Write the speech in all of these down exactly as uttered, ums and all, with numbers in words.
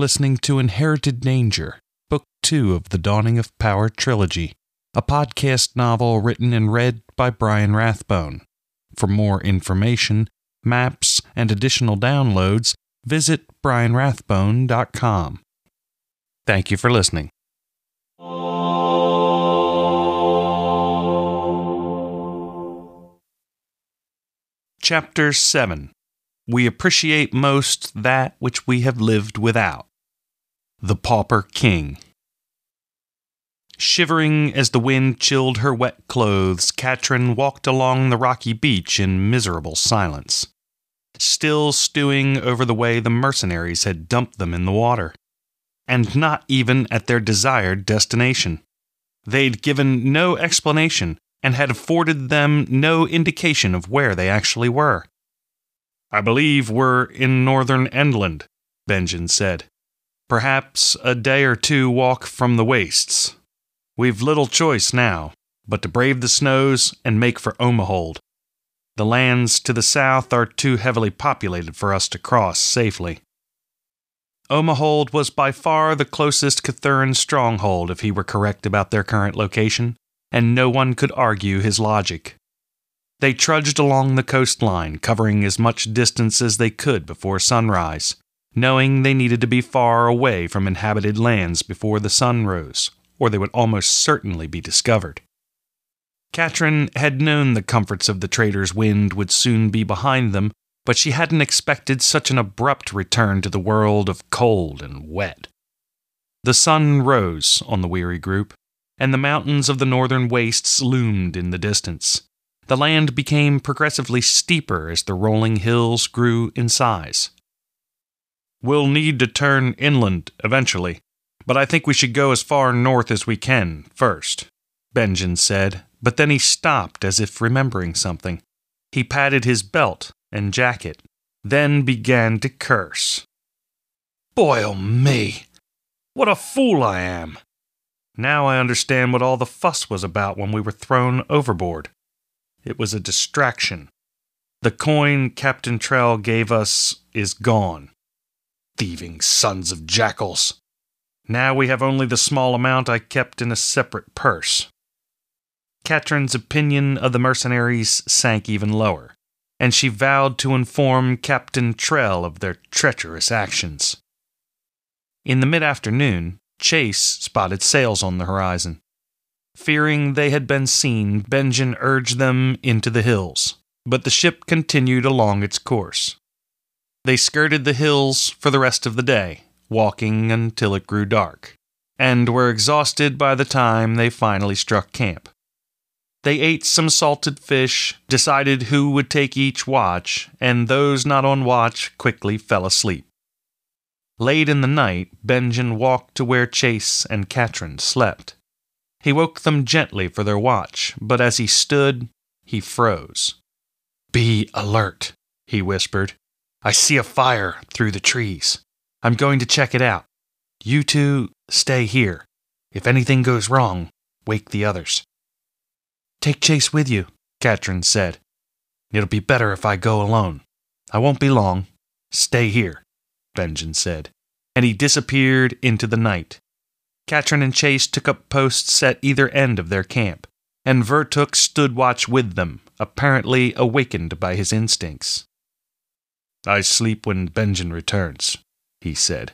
listening to Inherited Danger, Book two of the Dawning of Power Trilogy, a podcast novel written and read by Brian Rathbone. For more information, maps, and additional downloads, visit Brian Rathbone dot com. Thank you for listening. Chapter seven. We appreciate most that which we have lived without. The Pauper King. Shivering as the wind chilled her wet clothes, Cathuran walked along the rocky beach in miserable silence, still stewing over the way the mercenaries had dumped them in the water, and not even at their desired destination. They'd given no explanation and had afforded them no indication of where they actually were. "I believe we're in northern Endland," Benjamin said. "Perhaps a day or two walk from the Wastes. We've little choice now but to brave the snows and make for Omahold. The lands to the south are too heavily populated for us to cross safely." Omahold was by far the closest Cathuran stronghold, if he were correct about their current location, and no one could argue his logic. They trudged along the coastline, covering as much distance as they could before sunrise, knowing they needed to be far away from inhabited lands before the sun rose, or they would almost certainly be discovered. Cathuran had known the comforts of the trader's wind would soon be behind them, but she hadn't expected such an abrupt return to the world of cold and wet. The sun rose on the weary group, and the mountains of the northern wastes loomed in the distance. The land became progressively steeper as the rolling hills grew in size. "We'll need to turn inland eventually, but I think we should go as far north as we can first," Benjamin said, but then he stopped as if remembering something. He patted his belt and jacket, then began to curse. "Boil me! What a fool I am! Now I understand what all the fuss was about when we were thrown overboard. It was a distraction. The coin Captain Trell gave us is gone. Thieving sons of jackals. Now we have only the small amount I kept in a separate purse." Catherine's opinion of the mercenaries sank even lower, and she vowed to inform Captain Trell of their treacherous actions. In the mid-afternoon, Chase spotted sails on the horizon. Fearing they had been seen, Benjamin urged them into the hills, but the ship continued along its course. They skirted the hills for the rest of the day, walking until it grew dark, and were exhausted by the time they finally struck camp. They ate some salted fish, decided who would take each watch, and those not on watch quickly fell asleep. Late in the night, Benjamin walked to where Chase and Cathuran slept. He woke them gently for their watch, but as he stood, he froze. "Be alert," he whispered. "I see a fire through the trees. I'm going to check it out. You two stay here. If anything goes wrong, wake the others." "Take Chase with you," Cathuran said. "It'll be better if I go alone. I won't be long. Stay here," Benjamin said, and he disappeared into the night. Cathuran and Chase took up posts at either end of their camp, and Vertuk stood watch with them, apparently awakened by his instincts. "I sleep when Benjamin returns," he said.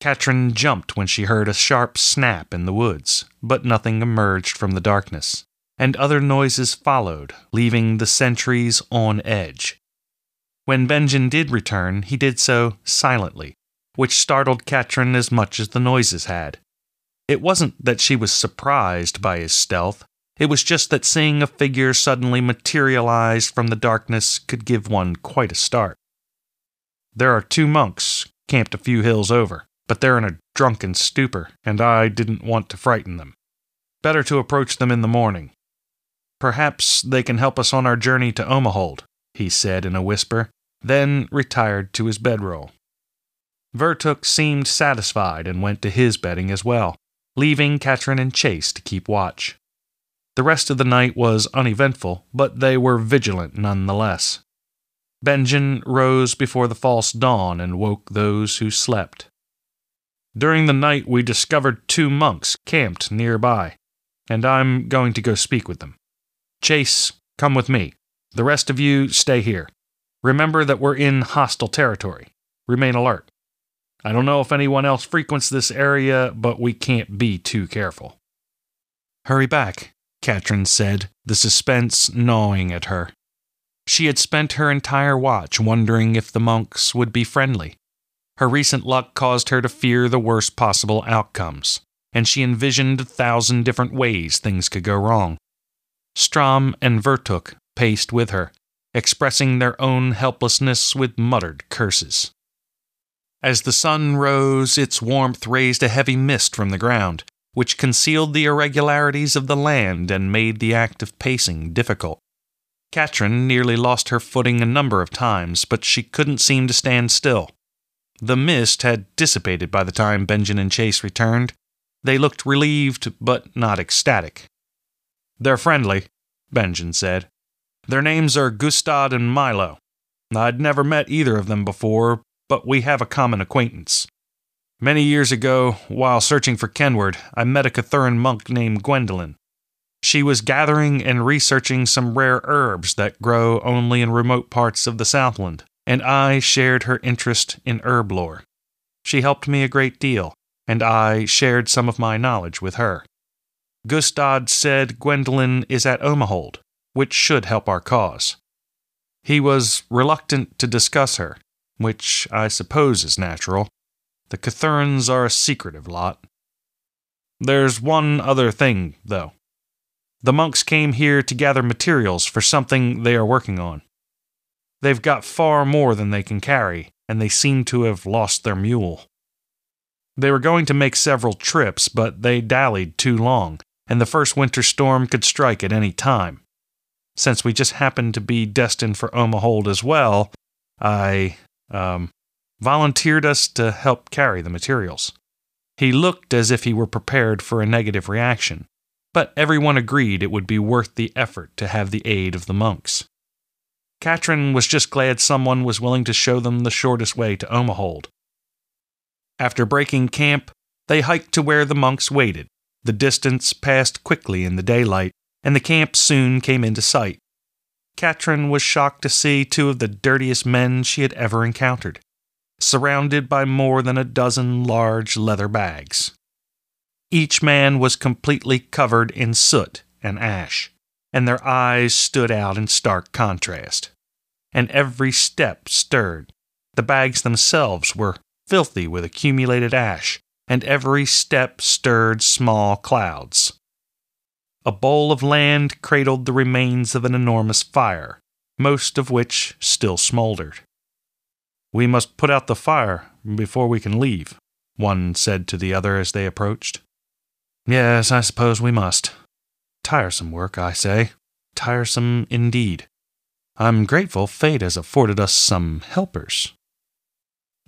Cathuran jumped when she heard a sharp snap in the woods, but nothing emerged from the darkness, and other noises followed, leaving the sentries on edge. When Benjamin did return, he did so silently, which startled Cathuran as much as the noises had. It wasn't that she was surprised by his stealth, it was just that seeing a figure suddenly materialized from the darkness could give one quite a start. "There are two monks, camped a few hills over, but they're in a drunken stupor, and I didn't want to frighten them. Better to approach them in the morning. Perhaps they can help us on our journey to Omahold," he said in a whisper, then retired to his bedroll. Vertuk seemed satisfied and went to his bedding as well, leaving Cathuran and Chase to keep watch. The rest of the night was uneventful, but they were vigilant nonetheless. Benjamin rose before the false dawn and woke those who slept. During the night, we discovered two monks camped nearby, and I'm going to go speak with them. Chase, come with me. The rest of you stay here. Remember that we're in hostile territory. Remain alert. I don't know if anyone else frequents this area, but we can't be too careful. Hurry back, Cathuran said, the suspense gnawing at her. She had spent her entire watch wondering if the monks would be friendly. Her recent luck caused her to fear the worst possible outcomes, and she envisioned a thousand different ways things could go wrong. Strom and Vertuk paced with her, expressing their own helplessness with muttered curses. As the sun rose, its warmth raised a heavy mist from the ground, which concealed the irregularities of the land and made the act of pacing difficult. Cathuran nearly lost her footing a number of times, but she couldn't seem to stand still. The mist had dissipated by the time Benjamin and Chase returned. They looked relieved, but not ecstatic. "They're friendly," Benjamin said. "Their names are Gustad and Milo. I'd never met either of them before, but we have a common acquaintance. Many years ago, while searching for Kenward, I met a Cathuran monk named Gwendolyn. She was gathering and researching some rare herbs that grow only in remote parts of the Southland, and I shared her interest in herb lore. She helped me a great deal, and I shared some of my knowledge with her. Gustad said Gwendolyn is at Omahold, which should help our cause. He was reluctant to discuss her, which I suppose is natural. The Cathurans are a secretive lot. There's one other thing, though. The monks came here to gather materials for something they are working on. They've got far more than they can carry, and they seem to have lost their mule. They were going to make several trips, but they dallied too long, and the first winter storm could strike at any time. Since we just happened to be destined for Omahold as well, I, um, volunteered us to help carry the materials. He looked as if he were prepared for a negative reaction, but everyone agreed it would be worth the effort to have the aid of the monks. Cathuran was just glad someone was willing to show them the shortest way to Omahold. After breaking camp, they hiked to where the monks waited. The distance passed quickly in the daylight, and the camp soon came into sight. Cathuran was shocked to see two of the dirtiest men she had ever encountered, surrounded by more than a dozen large leather bags. Each man was completely covered in soot and ash, and their eyes stood out in stark contrast. And every step stirred. The bags themselves were filthy with accumulated ash, and every step stirred small clouds. A bowl of land cradled the remains of an enormous fire, most of which still smoldered. "We must put out the fire before we can leave," one said to the other as they approached. "Yes, I suppose we must. Tiresome work, I say. Tiresome indeed. I'm grateful fate has afforded us some helpers.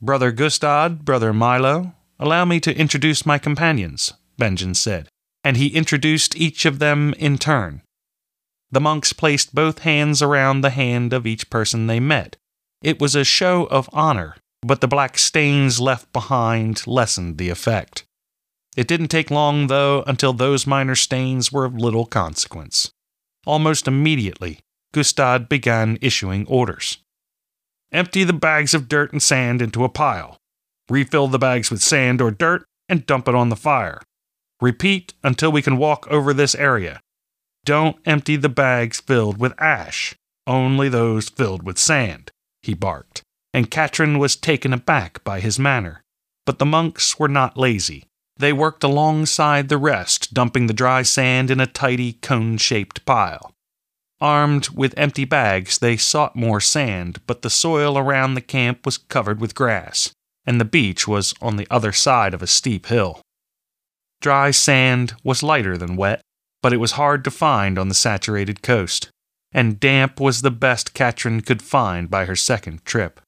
Brother Gustad, Brother Milo, allow me to introduce my companions," Benjamin said, and he introduced each of them in turn. The monks placed both hands around the hand of each person they met. It was a show of honor, but the black stains left behind lessened the effect. It didn't take long, though, until those minor stains were of little consequence. Almost immediately, Gustad began issuing orders. "Empty the bags of dirt and sand into a pile. Refill the bags with sand or dirt and dump it on the fire. Repeat until we can walk over this area. Don't empty the bags filled with ash, only those filled with sand," he barked, and Cathuran was taken aback by his manner. But the monks were not lazy. They worked alongside the rest, dumping the dry sand in a tidy, cone-shaped pile. Armed with empty bags, they sought more sand, but the soil around the camp was covered with grass, and the beach was on the other side of a steep hill. Dry sand was lighter than wet, but it was hard to find on the saturated coast, and damp was the best Cathuran could find by her second trip.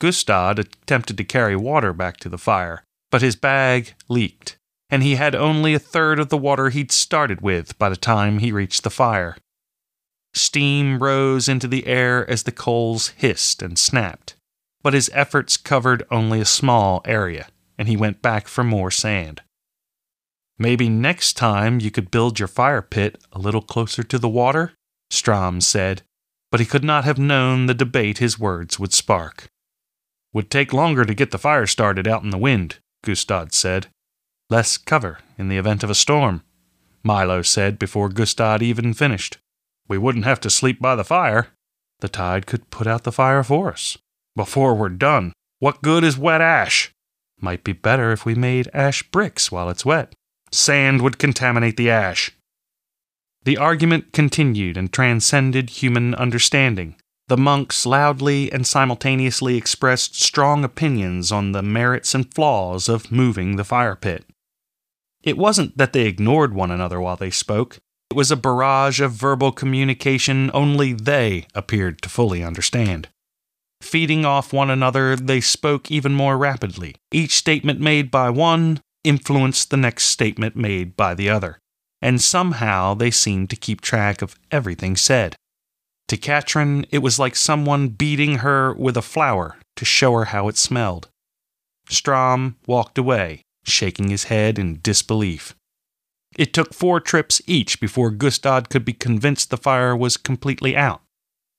Gustad attempted to carry water back to the fire, but his bag leaked, and he had only a third of the water he'd started with by the time he reached the fire. Steam rose into the air as the coals hissed and snapped, but his efforts covered only a small area, and he went back for more sand. Maybe next time you could build your fire pit a little closer to the water, Strom said, but he could not have known the debate his words would spark. Would take longer to get the fire started out in the wind, Gustad said. Less cover in the event of a storm, Milo said before Gustad even finished. We wouldn't have to sleep by the fire. The tide could put out the fire for us. Before we're done, what good is wet ash? Might be better if we made ash bricks while it's wet. Sand would contaminate the ash. The argument continued and transcended human understanding. The monks loudly and simultaneously expressed strong opinions on the merits and flaws of moving the fire pit. It wasn't that they ignored one another while they spoke. It was a barrage of verbal communication only they appeared to fully understand. Feeding off one another, they spoke even more rapidly. Each statement made by one influenced the next statement made by the other, and somehow they seemed to keep track of everything said. To Cathuran, it was like someone beating her with a flower to show her how it smelled. Strom walked away, shaking his head in disbelief. It took four trips each before Gustad could be convinced the fire was completely out.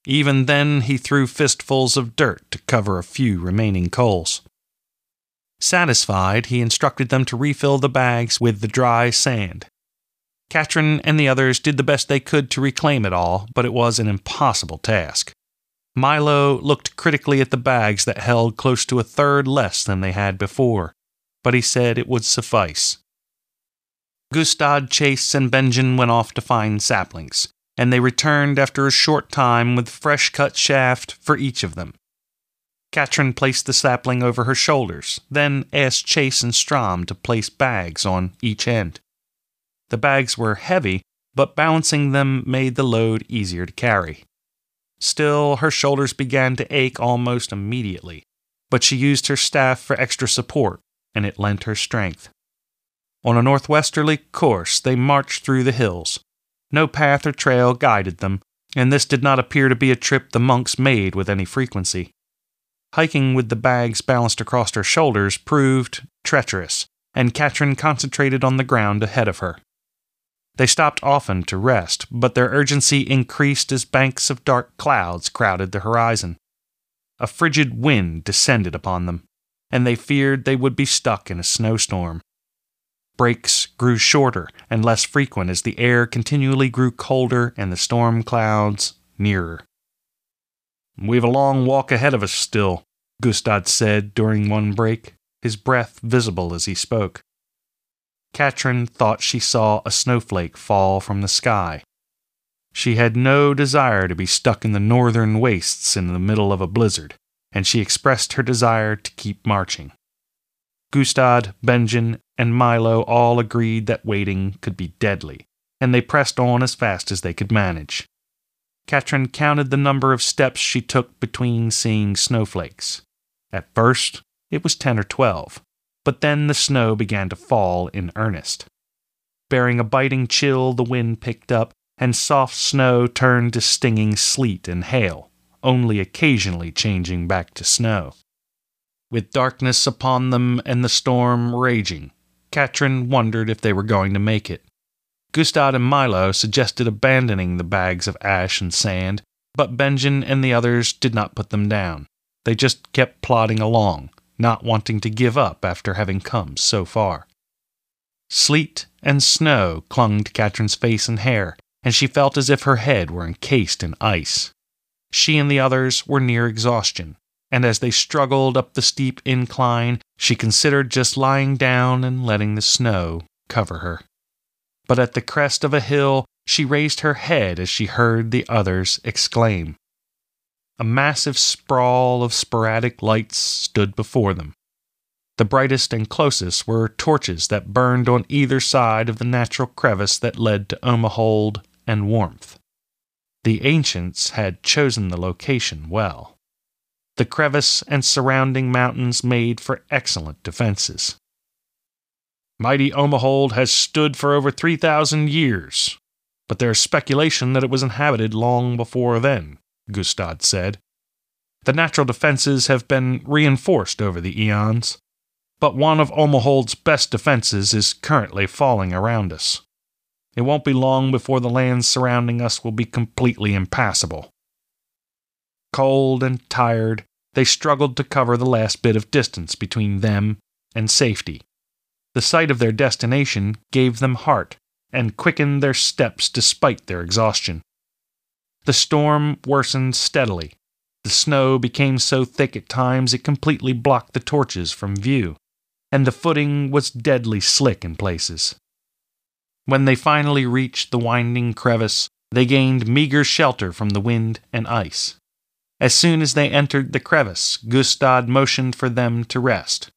Even then, he threw fistfuls of dirt to cover a few remaining coals. Satisfied, he instructed them to refill the bags with the dry sand. Cathuran and the others did the best they could to reclaim it all, but it was an impossible task. Milo looked critically at the bags that held close to a third less than they had before, but he said it would suffice. Gustad, Chase, and Benjen went off to find saplings, and they returned after a short time with fresh-cut shaft for each of them. Cathuran placed the sapling over her shoulders, then asked Chase and Strom to place bags on each end. The bags were heavy, but balancing them made the load easier to carry. Still, her shoulders began to ache almost immediately, but she used her staff for extra support, and it lent her strength. On a northwesterly course, they marched through the hills. No path or trail guided them, and this did not appear to be a trip the monks made with any frequency. Hiking with the bags balanced across her shoulders proved treacherous, and Cathuran concentrated on the ground ahead of her. They stopped often to rest, but their urgency increased as banks of dark clouds crowded the horizon. A frigid wind descended upon them, and they feared they would be stuck in a snowstorm. Breaks grew shorter and less frequent as the air continually grew colder and the storm clouds nearer. "We've a long walk ahead of us still," Gustad said during one break, his breath visible as he spoke. Cathuran thought she saw a snowflake fall from the sky. She had no desire to be stuck in the northern wastes in the middle of a blizzard, and she expressed her desire to keep marching. Gustad, Benjen, and Milo all agreed that waiting could be deadly, and they pressed on as fast as they could manage. Cathuran counted the number of steps she took between seeing snowflakes. At first, it was ten or twelve, but then the snow began to fall in earnest. Bearing a biting chill, the wind picked up, and soft snow turned to stinging sleet and hail, only occasionally changing back to snow. With darkness upon them and the storm raging, Cathuran wondered if they were going to make it. Gustad and Milo suggested abandoning the bags of ash and sand, but Benjen and the others did not put them down. They just kept plodding along, not wanting to give up after having come so far. Sleet and snow clung to Catherine's face and hair, and she felt as if her head were encased in ice. She and the others were near exhaustion, and as they struggled up the steep incline, she considered just lying down and letting the snow cover her. But at the crest of a hill, she raised her head as she heard the others exclaim. A massive sprawl of sporadic lights stood before them. The brightest and closest were torches that burned on either side of the natural crevice that led to Omahold and warmth. The ancients had chosen the location well. The crevice and surrounding mountains made for excellent defenses. Mighty Omahold has stood for over three thousand years, but there is speculation that it was inhabited long before then, Gustad said. The natural defenses have been reinforced over the eons. but one of Omahold's best defenses is currently falling around us. It won't be long before the lands surrounding us will be completely impassable. Cold and tired, they struggled to cover the last bit of distance between them and safety. The sight of their destination gave them heart and quickened their steps despite their exhaustion. The storm worsened steadily. The snow became so thick at times it completely blocked the torches from view, and the footing was deadly slick in places. When they finally reached the winding crevice, they gained meager shelter from the wind and ice. As soon as they entered the crevice, Gustad motioned for them to rest.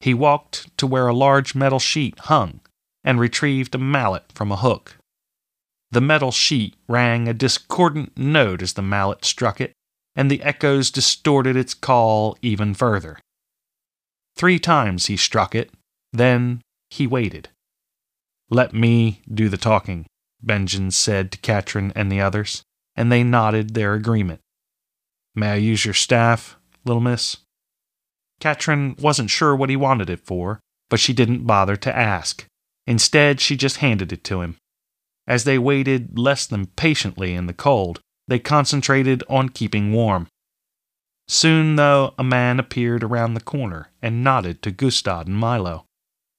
He walked to where a large metal sheet hung and retrieved a mallet from a hook. The metal sheet rang a discordant note as the mallet struck it, and the echoes distorted its call even further. Three times he struck it, then he waited. "Let me do the talking," Benjamin said to Cathuran and the others, and they nodded their agreement. "May I use your staff, little miss?" Cathuran wasn't sure what he wanted it for, but she didn't bother to ask. Instead, she just handed it to him. As they waited less than patiently in the cold, they concentrated on keeping warm. Soon, though, a man appeared around the corner and nodded to Gustad and Milo.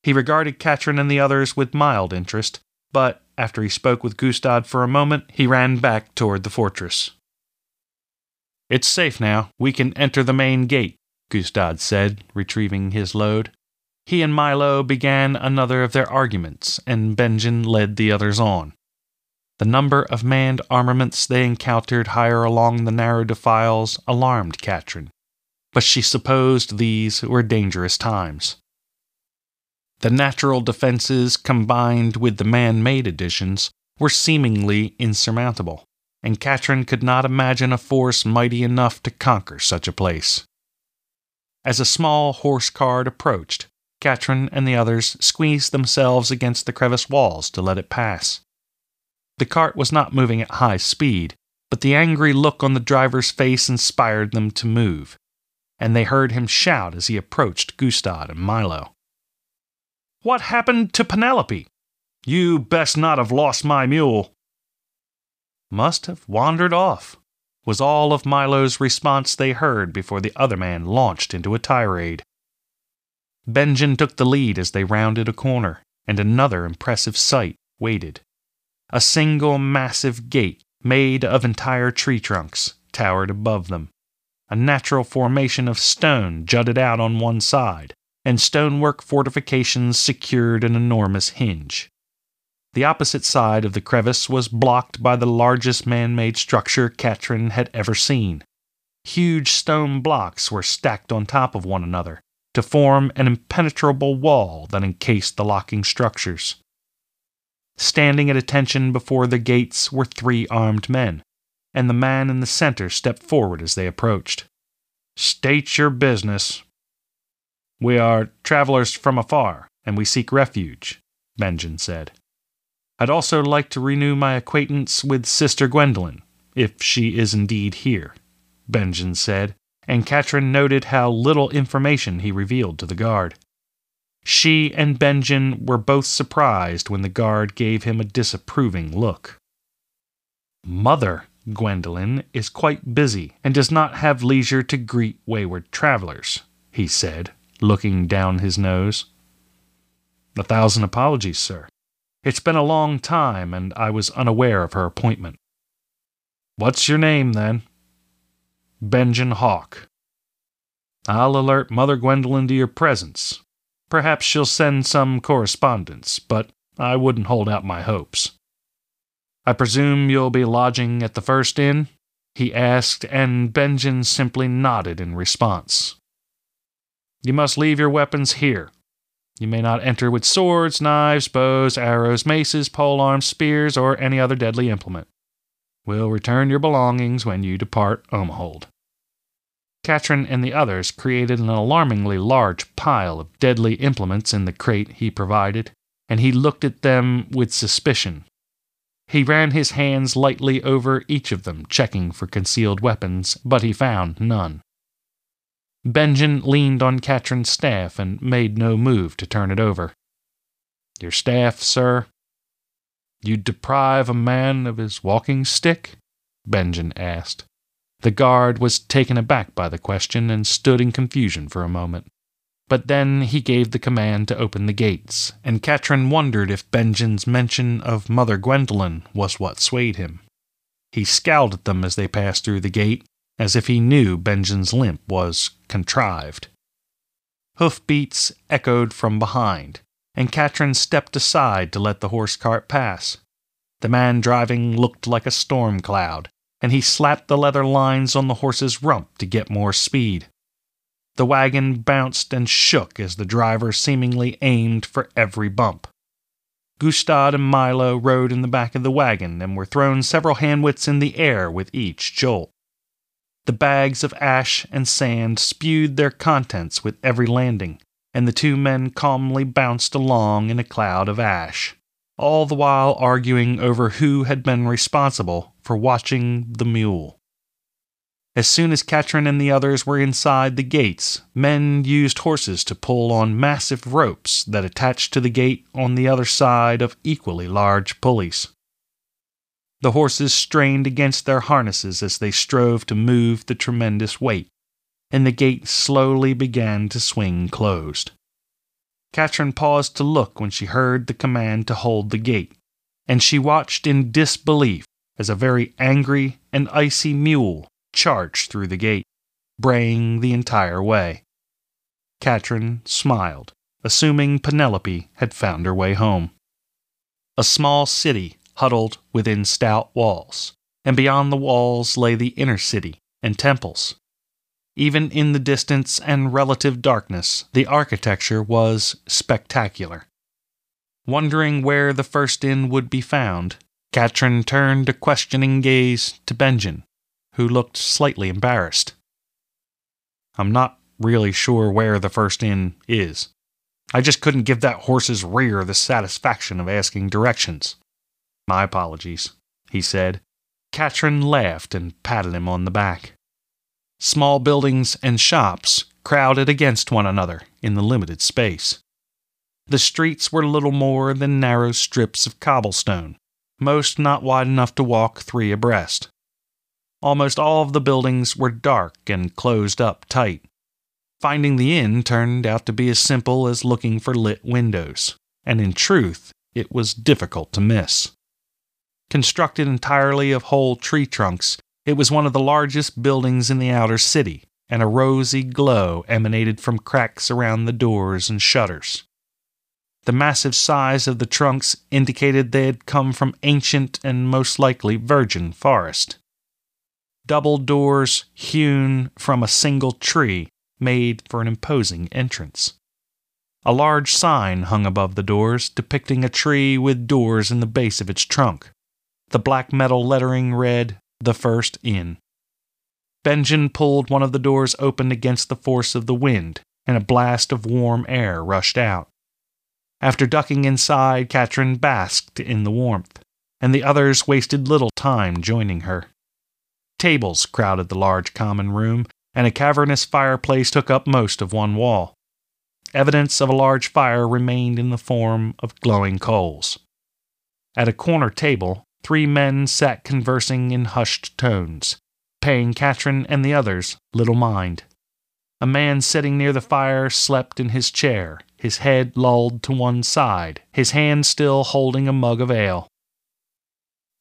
He regarded Cathuran and the others with mild interest, but after he spoke with Gustad for a moment, he ran back toward the fortress. "It's safe now. We can enter the main gate," Gustad said, retrieving his load. He and Milo began another of their arguments, and Benjamin led the others on. The number of manned armaments they encountered higher along the narrow defiles alarmed Cathuran, but she supposed these were dangerous times. The natural defenses combined with the man-made additions were seemingly insurmountable, and Cathuran could not imagine a force mighty enough to conquer such a place. As a small horse cart approached, Cathuran and the others squeezed themselves against the crevice walls to let it pass. The cart was not moving at high speed, but the angry look on the driver's face inspired them to move, and they heard him shout as he approached Gustad and Milo. "What happened to Penelope? You best not have lost my mule." "Must have wandered off," was all of Milo's response they heard before the other man launched into a tirade. Benjamin took the lead as they rounded a corner, and another impressive sight waited. A single massive gate, made of entire tree trunks, towered above them. A natural formation of stone jutted out on one side, and stonework fortifications secured an enormous hinge. The opposite side of the crevice was blocked by the largest man-made structure Cathuran had ever seen. Huge stone blocks were stacked on top of one another to form an impenetrable wall that encased the locking structures. Standing at attention before the gates were three armed men, and the man in the center stepped forward as they approached. "State your business." "We are travelers from afar, and we seek refuge," Benjamin said. "I'd also like to renew my acquaintance with Sister Gwendolen, if she is indeed here," Benjamin said, and Cathuran noted how little information he revealed to the guard. She and Benjamin were both surprised when the guard gave him a disapproving look. "Mother Gwendolen is quite busy and does not have leisure to greet wayward travelers," he said, looking down his nose. "A thousand apologies, sir. It's been a long time, and I was unaware of her appointment." "What's your name, then?" "Benjamin Hawk." "I'll alert Mother Gwendolen to your presence. Perhaps she'll send some correspondence, but I wouldn't hold out my hopes. I presume you'll be lodging at the first inn?" he asked, and Benjamin simply nodded in response. "You must leave your weapons here. You may not enter with swords, knives, bows, arrows, maces, polearms, spears, or any other deadly implement. We'll return your belongings when you depart Omahold." Cathuran and the others created an alarmingly large pile of deadly implements in the crate he provided, and he looked at them with suspicion. He ran his hands lightly over each of them, checking for concealed weapons, but he found none. Benjen leaned on Katrin's staff and made no move to turn it over. "Your staff, sir?" "You deprive a man of his walking stick?" Benjen asked. The guard was taken aback by the question and stood in confusion for a moment. But then he gave the command to open the gates, and Catrin wondered if Benjen's mention of Mother Gwendolyn was what swayed him. He scowled at them as they passed through the gate, as if he knew Benjen's limp was contrived. Hoofbeats echoed from behind, and Catrin stepped aside to let the horse cart pass. The man driving looked like a storm cloud, and he slapped the leather lines on the horse's rump to get more speed. The wagon bounced and shook as the driver seemingly aimed for every bump. Gustad and Milo rode in the back of the wagon and were thrown several handwidths in the air with each jolt. The bags of ash and sand spewed their contents with every landing, and the two men calmly bounced along in a cloud of ash, all the while arguing over who had been responsible for watching the mule. As soon as Catrin and the others were inside the gates, men used horses to pull on massive ropes that attached to the gate on the other side of equally large pulleys. The horses strained against their harnesses as they strove to move the tremendous weight, and the gate slowly began to swing closed. Catrin paused to look when she heard the command to hold the gate, and she watched in disbelief as a very angry and icy mule charged through the gate, braying the entire way. Catrin smiled, assuming Penelope had found her way home. A small city huddled within stout walls, and beyond the walls lay the inner city and temples. Even in the distance and relative darkness, the architecture was spectacular. Wondering where the first inn would be found, Catrin turned a questioning gaze to Benjen, who looked slightly embarrassed. "I'm not really sure where the first inn is. I just couldn't give that horse's rear the satisfaction of asking directions. My apologies," he said. Catrin laughed and patted him on the back. Small buildings and shops crowded against one another in the limited space. The streets were little more than narrow strips of cobblestone, most not wide enough to walk three abreast. Almost all of the buildings were dark and closed up tight. Finding the inn turned out to be as simple as looking for lit windows, and in truth, it was difficult to miss. Constructed entirely of whole tree trunks, it was one of the largest buildings in the outer city, and a rosy glow emanated from cracks around the doors and shutters. The massive size of the trunks indicated they had come from ancient and most likely virgin forest. Double doors hewn from a single tree made for an imposing entrance. A large sign hung above the doors, depicting a tree with doors in the base of its trunk. The black metal lettering read, "The First Inn." Benjen pulled one of the doors open against the force of the wind, and a blast of warm air rushed out. After ducking inside, Catrin basked in the warmth, and the others wasted little time joining her. Tables crowded the large common room, and a cavernous fireplace took up most of one wall. Evidence of a large fire remained in the form of glowing coals. At a corner table, three men sat conversing in hushed tones, paying Catrin and the others little mind. A man sitting near the fire slept in his chair, his head lolled to one side, his hand still holding a mug of ale.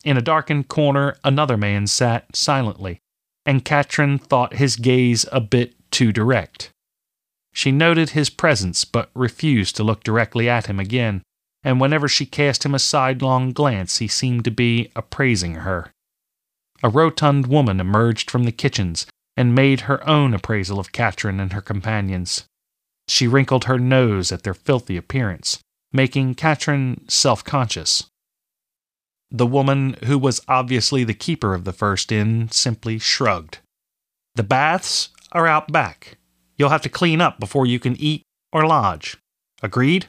In a darkened corner, another man sat silently, and Catrin thought his gaze a bit too direct. She noted his presence but refused to look directly at him again, and whenever she cast him a sidelong glance, he seemed to be appraising her. A rotund woman emerged from the kitchens and made her own appraisal of Catrin and her companions. She wrinkled her nose at their filthy appearance, making Catrin self-conscious. The woman, who was obviously the keeper of the first inn, simply shrugged. "The baths are out back. You'll have to clean up before you can eat or lodge. Agreed?"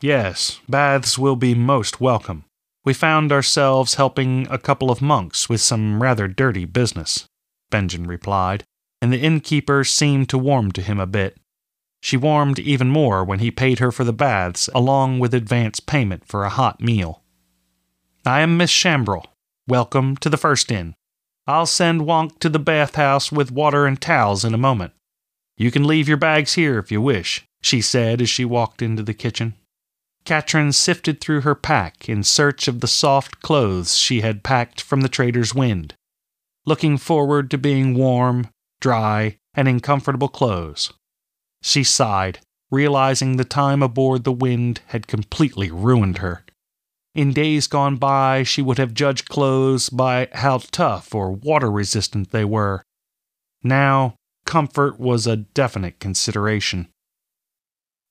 "Yes, baths will be most welcome." We found ourselves helping a couple of monks with some rather dirty business, Benjen replied, and the innkeeper seemed to warm to him a bit. She warmed even more when he paid her for the baths, along with advance payment for a hot meal. "I am Miss Shambrell. Welcome to the first inn. I'll send Wonk to the bathhouse with water and towels in a moment. You can leave your bags here if you wish," she said as she walked into the kitchen. Catherine sifted through her pack in search of the soft clothes she had packed from the trader's wind, looking forward to being warm, dry, and in comfortable clothes. She sighed, realizing the time aboard the wind had completely ruined her. In days gone by, she would have judged clothes by how tough or water-resistant they were. Now, comfort was a definite consideration.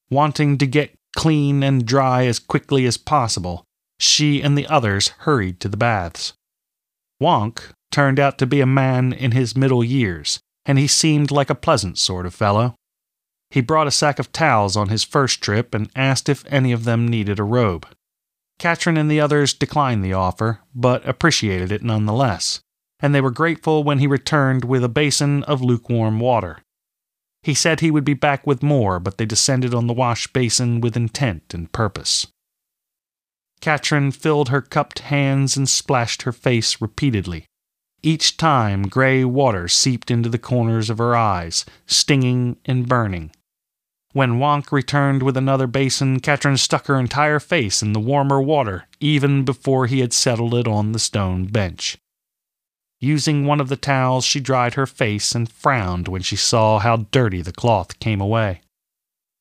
Wanting to get clean and dry as quickly as possible, she and the others hurried to the baths. Wonk turned out to be a man in his middle years, and he seemed like a pleasant sort of fellow. He brought a sack of towels on his first trip and asked if any of them needed a robe. Catherine and the others declined the offer, but appreciated it nonetheless, and they were grateful when he returned with a basin of lukewarm water. He said he would be back with more, but they descended on the wash basin with intent and purpose. Catherine filled her cupped hands and splashed her face repeatedly. Each time, gray water seeped into the corners of her eyes, stinging and burning. When Wonk returned with another basin, Catherine stuck her entire face in the warmer water, even before he had settled it on the stone bench. Using one of the towels, she dried her face and frowned when she saw how dirty the cloth came away.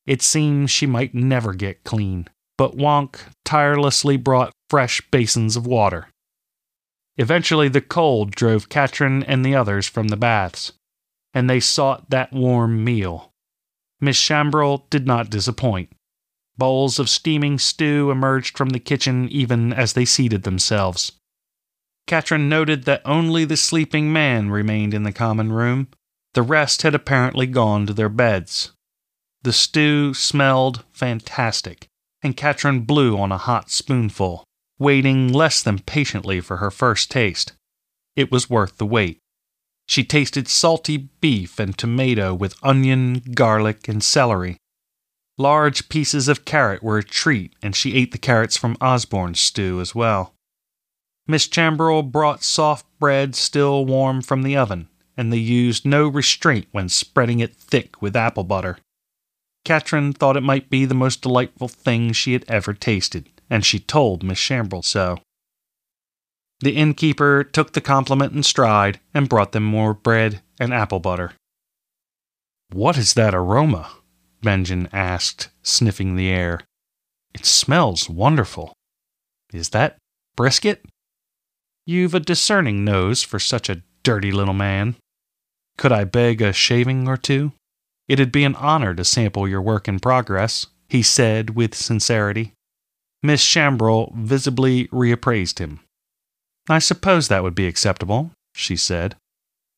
It seemed she might never get clean, but Wonk tirelessly brought fresh basins of water. Eventually the cold drove Catherine and the others from the baths, and they sought that warm meal. Miss Shambrell did not disappoint. Bowls of steaming stew emerged from the kitchen even as they seated themselves. Catherine noted that only the sleeping man remained in the common room. The rest had apparently gone to their beds. The stew smelled fantastic, and Catherine blew on a hot spoonful, waiting less than patiently for her first taste. It was worth the wait. She tasted salty beef and tomato with onion, garlic, and celery. Large pieces of carrot were a treat, and she ate the carrots from Osborne's stew as well. Miss Shambrell brought soft bread still warm from the oven, and they used no restraint when spreading it thick with apple butter. Catherine thought it might be the most delightful thing she had ever tasted, and she told Miss Shambrell so. The innkeeper took the compliment in stride and brought them more bread and apple butter. "What is that aroma?" Benjamin asked, sniffing the air. "It smells wonderful. Is that brisket? You've a discerning nose for such a dirty little man. Could I beg a shaving or two? It'd be an honor to sample your work in progress," he said with sincerity. Miss Shambrell visibly reappraised him. "I suppose that would be acceptable," she said.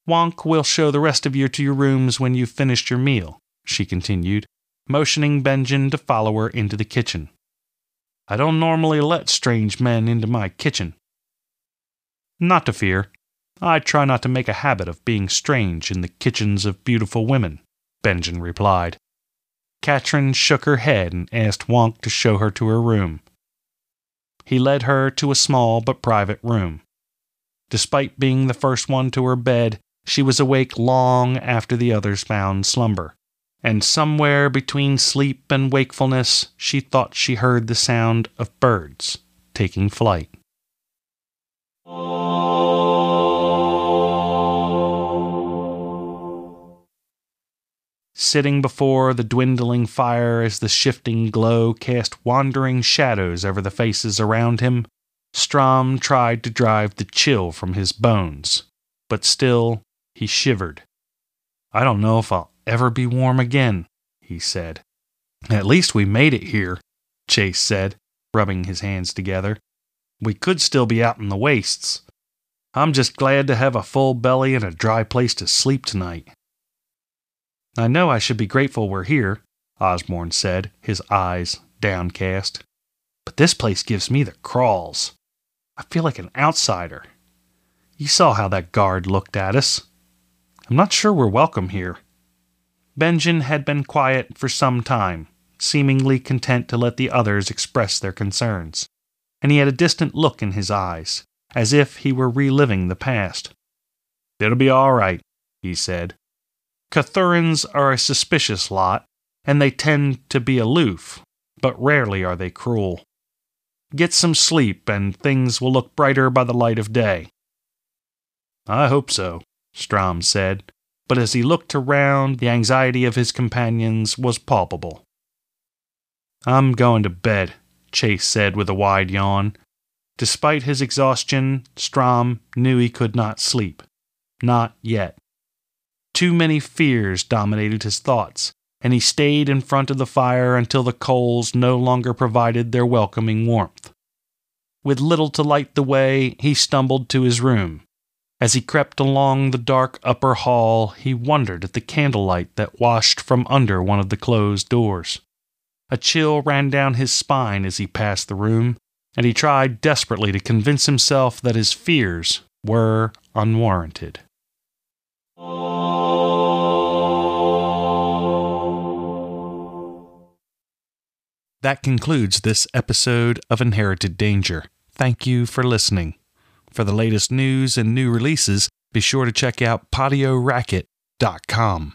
"Wonk will show the rest of you to your rooms when you've finished your meal," she continued, motioning Benjamin to follow her into the kitchen. "I don't normally let strange men into my kitchen." "Not to fear. I try not to make a habit of being strange in the kitchens of beautiful women," Benjamin replied. Catherine shook her head and asked Wonk to show her to her room. He led her to a small but private room. Despite being the first one to her bed, she was awake long after the others found slumber, and somewhere between sleep and wakefulness, she thought she heard the sound of birds taking flight. Sitting before the dwindling fire as the shifting glow cast wandering shadows over the faces around him, Strom tried to drive the chill from his bones, but still he shivered. "I don't know if I'll ever be warm again," he said. "At least we made it here," Chase said, rubbing his hands together. "We could still be out in the wastes. I'm just glad to have a full belly and a dry place to sleep tonight." "I know I should be grateful we're here," Osborne said, his eyes downcast. "But this place gives me the crawls. I feel like an outsider. You saw how that guard looked at us. I'm not sure we're welcome here. Benjen had been quiet for some time, seemingly content to let the others express their concerns, and he had a distant look in his eyes, as if he were reliving the past. "It'll be all right," he said. "Cathurans are a suspicious lot, and they tend to be aloof, but rarely are they cruel. Get some sleep, and things will look brighter by the light of day." "I hope so," Strom said, but as he looked around, the anxiety of his companions was palpable. "I'm going to bed," Chase said with a wide yawn. Despite his exhaustion, Strom knew he could not sleep. Not yet. Too many fears dominated his thoughts, and he stayed in front of the fire until the coals no longer provided their welcoming warmth. With little to light the way, he stumbled to his room. As he crept along the dark upper hall, he wondered at the candlelight that washed from under one of the closed doors. A chill ran down his spine as he passed the room, and he tried desperately to convince himself that his fears were unwarranted. That concludes this episode of Inherited Danger. Thank you for listening. For the latest news and new releases, be sure to check out Podio Racket dot com.